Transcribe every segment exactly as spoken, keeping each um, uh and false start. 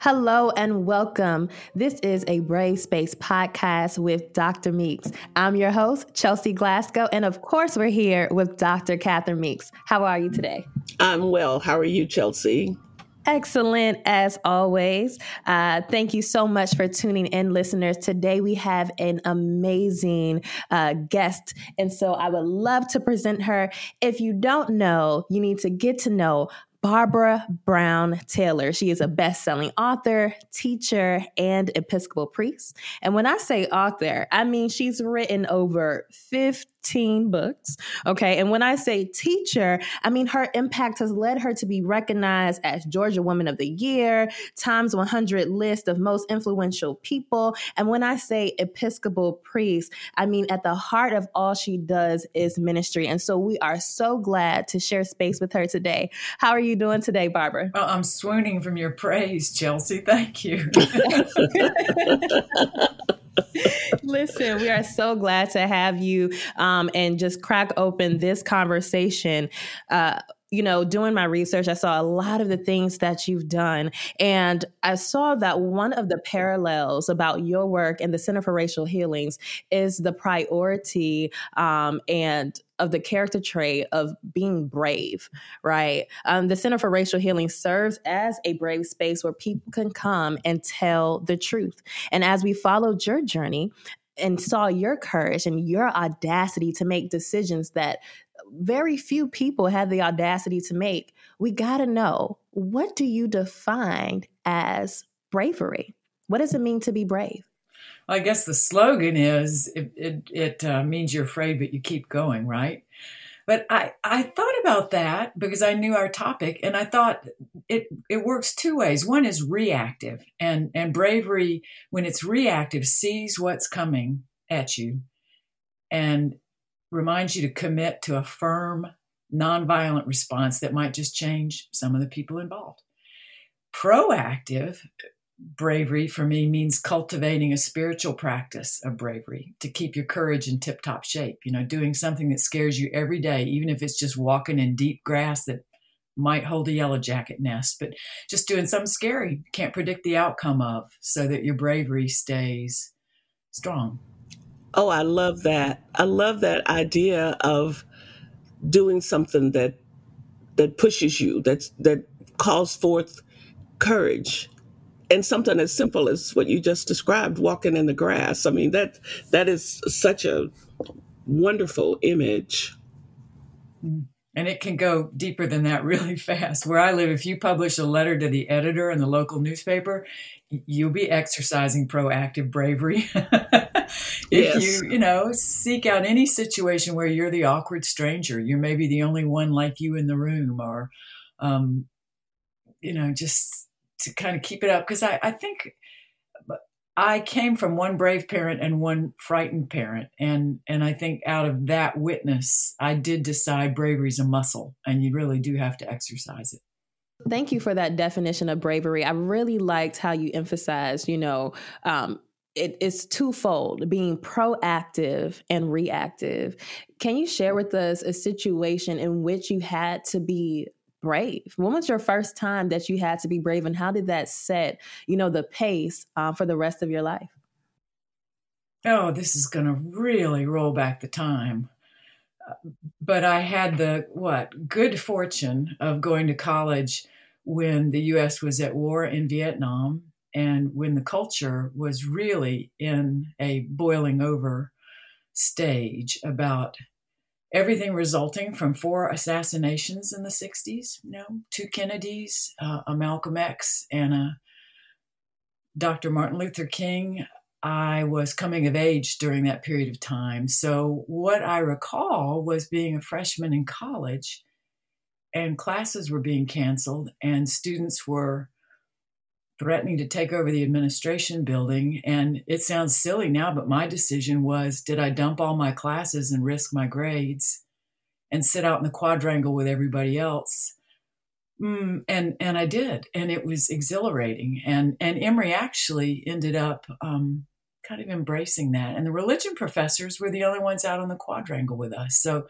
Hello and welcome. This is a Brave Space podcast with Doctor Meeks. I'm your host, Chelsea Glasgow, and of course we're here with Doctor Catherine Meeks. How are you today? I'm well. How are you, Chelsea? Excellent, as always. Uh, thank you so much for tuning in, listeners. Today we have an amazing uh, guest, and so I would love to present her. If you don't know, you need to get to know Barbara Brown Taylor. She is a best-selling author, teacher, and Episcopal priest. And when I say author, I mean she's written over fifteen books, okay? And when I say teacher, I mean her impact has led her to be recognized as Georgia Woman of the Year, Times one hundred list of most influential people. And when I say Episcopal priest, I mean at the heart of all she does is ministry. And so we are so glad to share space with her today. How are you? You doing today, Barbara? Well, I'm swooning from your praise, Chelsea. Thank you. Listen, we are so glad to have you um, and just crack open this conversation. Uh, you know, doing my research, I saw a lot of the things that you've done. And I saw that one of the parallels about your work and the Center for Racial Healings is the priority um, and of the character trait of being brave, right? Um, the Center for Racial Healing serves as a brave space where people can come and tell the truth. And as we followed your journey and saw your courage and your audacity to make decisions that very few people had the audacity to make, we gotta know, what do you define as bravery? What does it mean to be brave? I guess the slogan is, it it, it uh, means you're afraid, but you keep going, right? But I, I thought about that because I knew our topic, and I thought it it works two ways. One is reactive, and, and bravery, when it's reactive, sees what's coming at you and reminds you to commit to a firm, nonviolent response that might just change some of the people involved. Proactive bravery for me means cultivating a spiritual practice of bravery to keep your courage in tip-top shape, you know, doing something that scares you every day, even if it's just walking in deep grass that might hold a yellow jacket nest, but just doing something scary, can't predict the outcome of, so that your bravery stays strong. Oh, I love that. I love that idea of doing something that that pushes you, that's, that calls forth courage. And something as simple as what you just described, walking in the grass. I mean, that that is such a wonderful image. And it can go deeper than that really fast. Where I live, if you publish a letter to the editor in the local newspaper, you'll be exercising proactive bravery. If yes. you, you know, seek out any situation where you're the awkward stranger, you're maybe the only one like you in the room, or, um, you know, just to kind of keep it up. Because I, I think I came from one brave parent and one frightened parent. And, and I think out of that witness, I did decide bravery is a muscle, and you really do have to exercise it. Thank you for that definition of bravery. I really liked how you emphasized, you know, um, it, it's twofold, being proactive and reactive. Can you share with us a situation in which you had to be brave? When was your first time that you had to be brave, and how did that set, you know, the pace uh, for the rest of your life? Oh, this is going to really roll back the time. But I had the, what, good fortune of going to college when the U S was at war in Vietnam, and when the culture was really in a boiling over stage about everything resulting from four assassinations in the sixties, you know, two Kennedys, uh, a Malcolm X, and a Doctor Martin Luther King. I was coming of age during that period of time. So what I recall was being a freshman in college, and classes were being canceled, and students were threatening to take over the administration building. And it sounds silly now, but my decision was, did I dump all my classes and risk my grades and sit out in the quadrangle with everybody else? Mm, and and I did. And it was exhilarating. And, and Emory actually ended up um, kind of embracing that. And the religion professors were the only ones out on the quadrangle with us. So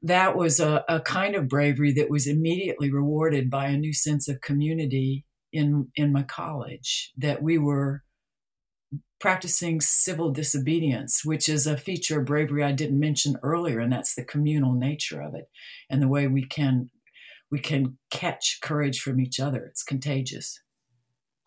that was a, a kind of bravery that was immediately rewarded by a new sense of community in in my college that we were practicing civil disobedience, which is a feature of bravery I didn't mention earlier, and that's the communal nature of it and the way we can we can catch courage from each other. It's contagious.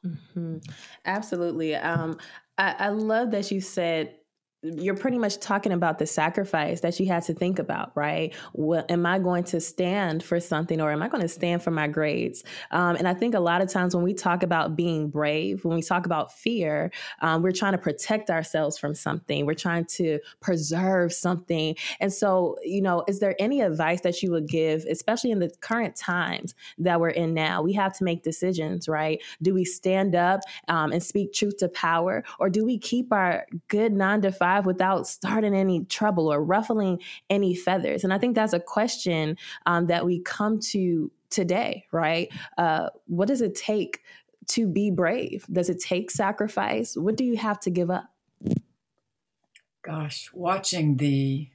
Mm-hmm. Absolutely. Um, I, I love that you said you're pretty much talking about the sacrifice that you had to think about, right? Well, am I going to stand for something, or am I going to stand for my grades? Um, and I think a lot of times when we talk about being brave, when we talk about fear, um, we're trying to protect ourselves from something. We're trying to preserve something. And so, you know, is there any advice that you would give, especially in the current times that we're in now? We have to make decisions, right? Do we stand up um, and speak truth to power, or do we keep our good non-defiant without starting any trouble or ruffling any feathers? And I think that's a question um, that we come to today, right? Uh, what does it take to be brave? Does it take sacrifice? What do you have to give up? Gosh, watching the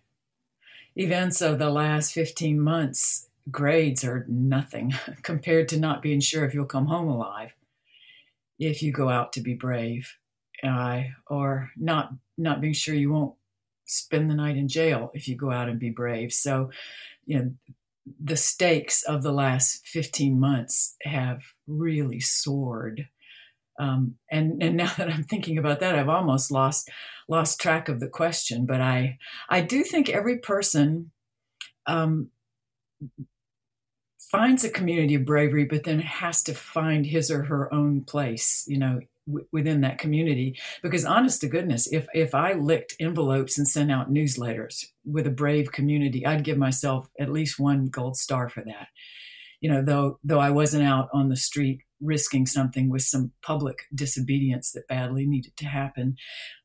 events of the last fifteen months, grades are nothing compared to not being sure if you'll come home alive if you go out to be brave, uh, or not not being sure you won't spend the night in jail if you go out and be brave. So, you know, the stakes of the last fifteen months have really soared. Um, and, and now that I'm thinking about that, I've almost lost, lost track of the question, but I, I do think every person, um, finds a community of bravery, but then has to find his or her own place, you know, within that community. Because honest to goodness, if if I licked envelopes and sent out newsletters with a brave community, I'd give myself at least one gold star for that. You know, though though I wasn't out on the street risking something with some public disobedience that badly needed to happen.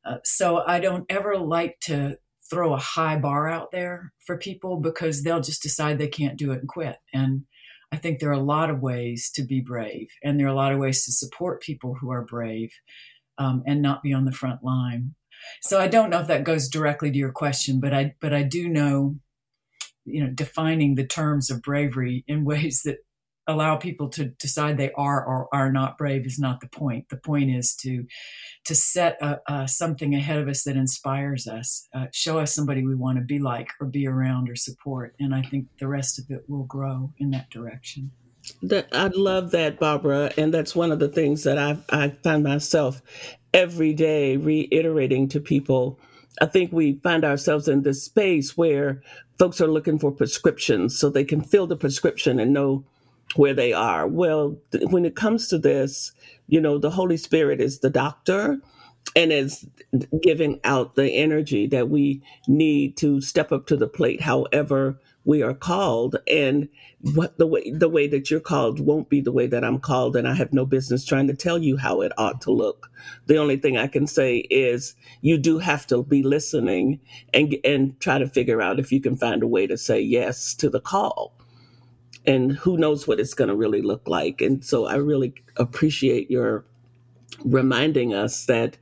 Uh, so I don't ever like to throw a high bar out there for people, because they'll just decide they can't do it and quit. And I think there are a lot of ways to be brave, and there are a lot of ways to support people who are brave um, and not be on the front line. So I don't know if that goes directly to your question, but I but I do know, you know, defining the terms of bravery in ways that allow people to decide they are or are not brave is not the point. The point is to to set a, a something ahead of us that inspires us, uh, show us somebody we want to be like or be around or support. And I think the rest of it will grow in that direction. That, I love that, Barbara. And that's one of the things that I've, I find myself every day reiterating to people. I think we find ourselves in this space where folks are looking for prescriptions so they can fill the prescription and know where they are. Well, th- when it comes to this, you know, the Holy Spirit is the doctor and is giving out the energy that we need to step up to the plate, however we are called. And what the way the way that you're called won't be the way that I'm called, and I have no business trying to tell you how it ought to look. The only thing I can say is you do have to be listening and and try to figure out if you can find a way to say yes to the call. And who knows what it's going to really look like. And so I really appreciate your reminding us that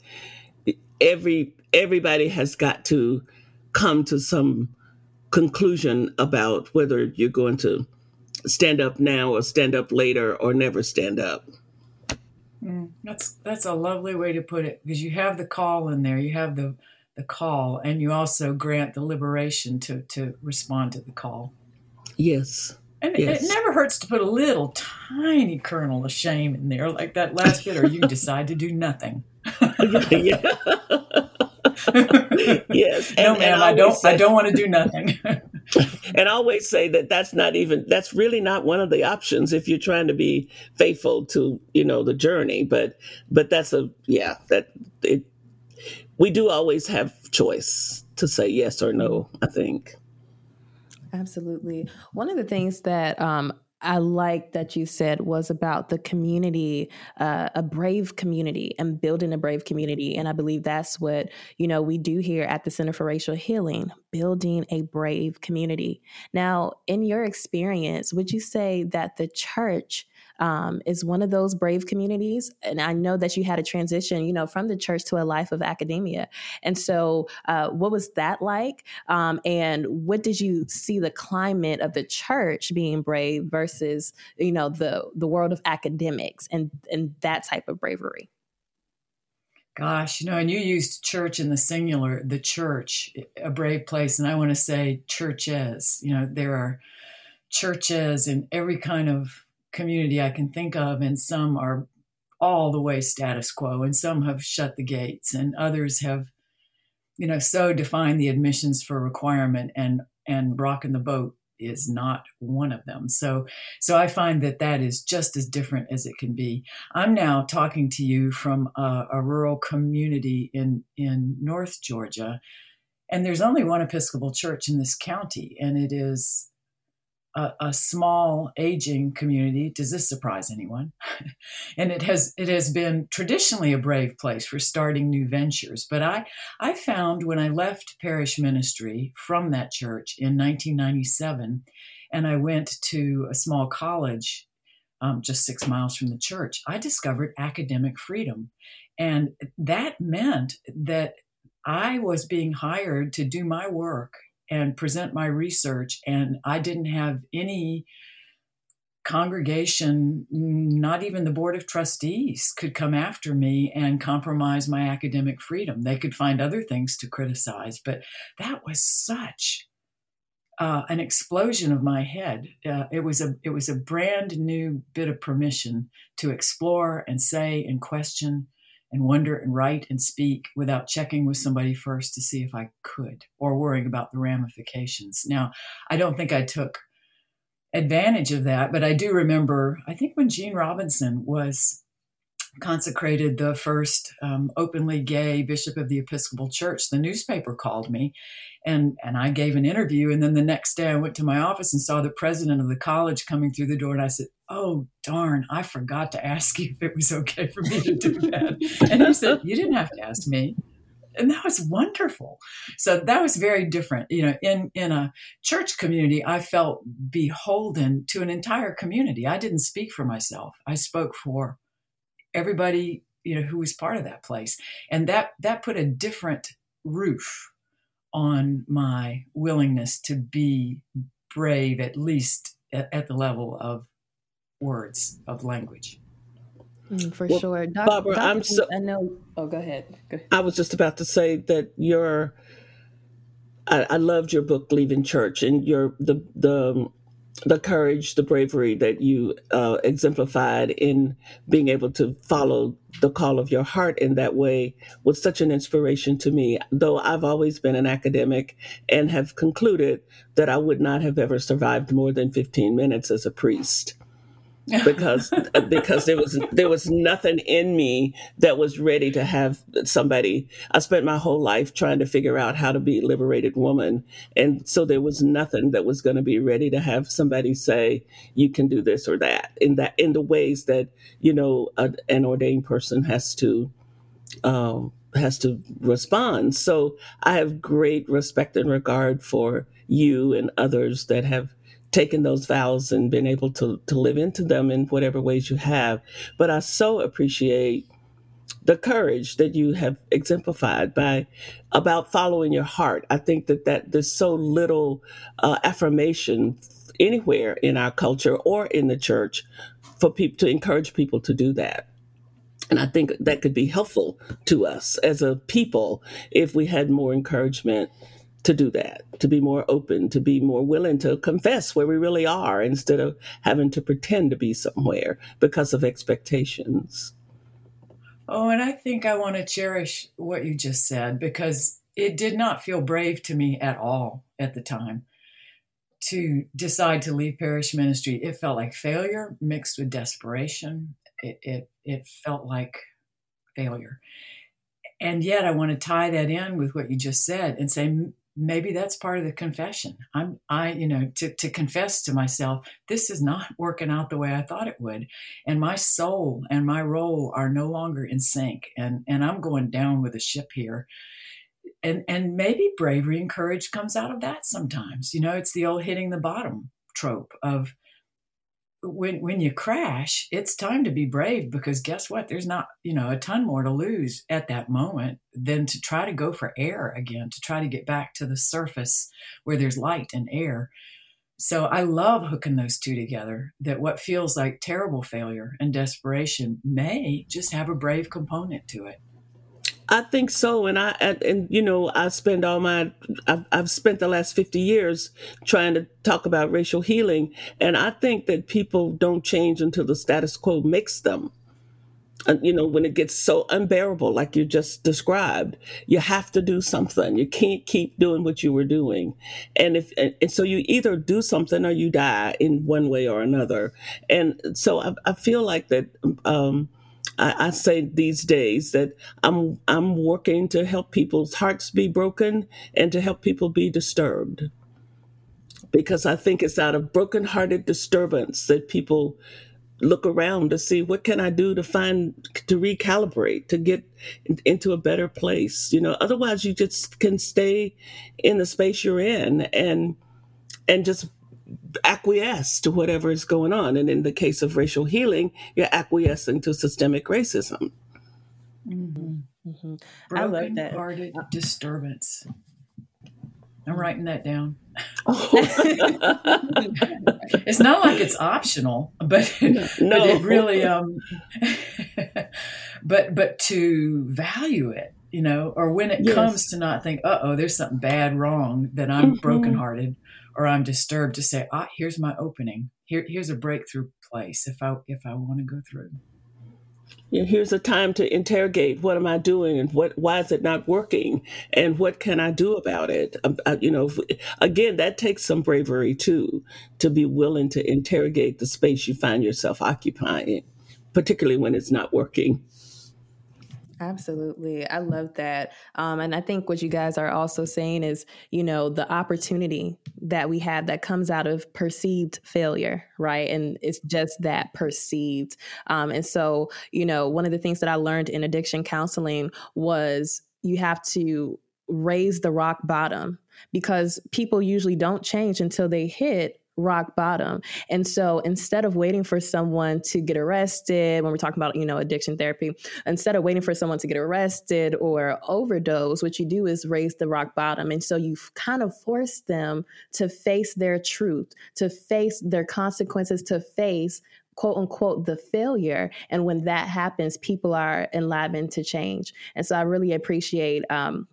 every everybody has got to come to some conclusion about whether you're going to stand up now or stand up later or never stand up. Mm, that's that's a lovely way to put it, because you have the call in there. You have the, the call, and you also grant the liberation to, to respond to the call. Yes. And yes. It never hurts to put a little tiny kernel of shame in there, like that last bit, or you decide to do nothing. Yeah. Yes. No, and, ma'am, and I, I don't. Say, I don't want to do nothing. And I always say that that's not even. That's really not one of the options if you're trying to be faithful to, you know, the journey. But but that's a yeah. That it. We do always have choice to say yes or no, I think. Absolutely. One of the things that um, I liked that you said was about the community, uh, a brave community, and building a brave community. And I believe that's what, you know, we do here at the Center for Racial Healing, building a brave community. Now, in your experience, would you say that the church um, is one of those brave communities. And I know that you had a transition, you know, from the church to a life of academia. And so uh, what was that like? Um, and what did you see the climate of the church being brave versus, you know, the the world of academics and, and that type of bravery? Gosh, you know, and you used church in the singular, the church, a brave place. And I want to say churches, you know, there are churches in every kind of community I can think of. And some are all the way status quo, and some have shut the gates, and others have, you know, so defined the admissions for requirement, and, and rocking the boat is not one of them. So, so I find that that is just as different as it can be. I'm now talking to you from a, a rural community in, in North Georgia, and there's only one Episcopal church in this county, and it is a, a small, aging community. Does this surprise anyone? And it has it has been traditionally a brave place for starting new ventures. But I, I found when I left parish ministry from that church in nineteen ninety-seven, and I went to a small college um, just six miles from the church, I discovered academic freedom. And that meant that I was being hired to do my work and present my research, and I didn't have any congregation, not even the Board of Trustees, could come after me and compromise my academic freedom. They could find other things to criticize, but that was such uh, an explosion of my head. Uh, it was a it was a brand new bit of permission to explore and say and question and wonder and write and speak without checking with somebody first to see if I could, or worrying about the ramifications. Now, I don't think I took advantage of that, but I do remember, I think when Gene Robinson was consecrated the first um, openly gay bishop of the Episcopal Church, the newspaper called me, and, and I gave an interview. And then the next day I went to my office and saw the president of the college coming through the door, and I said, "Oh, darn, I forgot to ask you if it was okay for me to do that." And he said, "You didn't have to ask me." And that was wonderful. So that was very different. You know, in, in a church community, I felt beholden to an entire community. I didn't speak for myself. I spoke for everybody, you know, who was part of that place. And that, that put a different roof on my willingness to be brave, at least at, at the level of words, of language. Mm, for well, sure. Doc, Barbara, Doc, I'm so, I know. Oh, go ahead. go ahead. I was just about to say that your, I, I loved your book, Leaving Church, and your, the, the, the courage, the bravery that you uh, exemplified in being able to follow the call of your heart in that way was such an inspiration to me, though I've always been an academic and have concluded that I would not have ever survived more than fifteen minutes as a priest. because because there was there was nothing in me that was ready to have somebody. I spent my whole life trying to figure out how to be a liberated woman, and so there was nothing that was going to be ready to have somebody say you can do this or that in that in the ways that, you know, a, an ordained person has to um, has to respond. So I have great respect and regard for you and others that have taken those vows and been able to, to live into them in whatever ways you have. But I so appreciate the courage that you have exemplified by about following your heart. I think that, that there's so little uh, affirmation anywhere in our culture or in the church for people to encourage people to do that. And I think that could be helpful to us as a people if we had more encouragement to do that, to be more open, to be more willing to confess where we really are instead of having to pretend to be somewhere because of expectations. Oh, and I think I want to cherish what you just said, because it did not feel brave to me at all at the time to decide to leave parish ministry. It felt like failure mixed with desperation. It it, it felt like failure. And yet I want to tie that in with what you just said and say, maybe that's part of the confession. I'm, I, you know, to, to confess to myself, this is not working out the way I thought it would. And my soul and my role are no longer in sync. And, and I'm going down with the ship here. And, and maybe bravery and courage comes out of that sometimes. You know, it's the old hitting the bottom trope of when when you crash, it's time to be brave, because guess what? There's not, you know, a ton more to lose at that moment than to try to go for air again, to try to get back to the surface where there's light and air. So I love hooking those two together, that what feels like terrible failure and desperation may just have a brave component to it. I think so. And I, and you know, I spend all my, I've, I've spent the last fifty years trying to talk about racial healing. And I think that people don't change until the status quo makes them. And, you know, when it gets so unbearable, like you just described, you have to do something. You can't keep doing what you were doing. And if, and, and so you either do something or you die in one way or another. And so I, I feel like that, um, I say these days that I'm I'm working to help people's hearts be broken and to help people be disturbed, because I think it's out of brokenhearted disturbance that people look around to see, what can I do to find, to recalibrate, to get into a better place? You know, otherwise you just can stay in the space you're in and and just acquiesce to whatever is going on. And in the case of racial healing, you're acquiescing to systemic racism. Mm-hmm. Mm-hmm. I love that. Broken-hearted disturbance. I'm writing that down. Oh. It's not like it's optional, but, no. but it really, um, but, but to value it, you know, or when it yes. comes to not think, uh-oh, there's something bad wrong that I'm mm-hmm. brokenhearted or I'm disturbed, to say, ah, here's my opening. Here, here's a breakthrough place if I if I want to go through. Yeah, here's a time to interrogate, what am I doing and what why is it not working and what can I do about it? I, you know, again, that takes some bravery too, to be willing to interrogate the space you find yourself occupying, particularly when it's not working. Absolutely. I love that. Um, and I think what you guys are also saying is, you know, the opportunity that we have that comes out of perceived failure, right? And it's just that, perceived. Um, and so, you know, one of the things that I learned in addiction counseling was you have to raise the rock bottom, because people usually don't change until they hit rock bottom. And so instead of waiting for someone to get arrested, when we're talking about, you know, addiction therapy, instead of waiting for someone to get arrested or overdose, what you do is raise the rock bottom. And so you kind of force them to face their truth, to face their consequences, to face, quote unquote, the failure. And when that happens, people are enlivened to change. And so I really appreciate, um,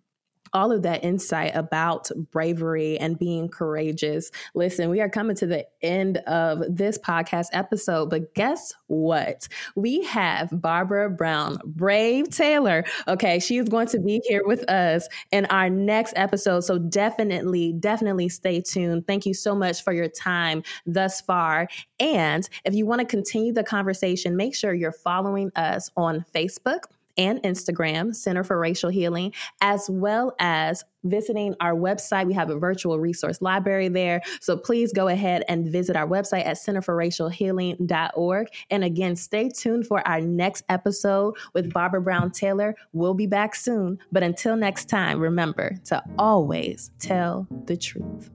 all of that insight about bravery and being courageous. Listen, we are coming to the end of this podcast episode, but guess what? We have Barbara Brown, Brave Taylor. Okay, she is going to be here with us in our next episode. So definitely, definitely stay tuned. Thank you so much for your time thus far. And if you want to continue the conversation, make sure you're following us on Facebook and Instagram, Center for Racial Healing, as well as visiting our website. We have a virtual resource library there. So please go ahead and visit our website at center for racial healing dot org. And again, stay tuned for our next episode with Barbara Brown Taylor. We'll be back soon. But until next time, remember to always tell the truth.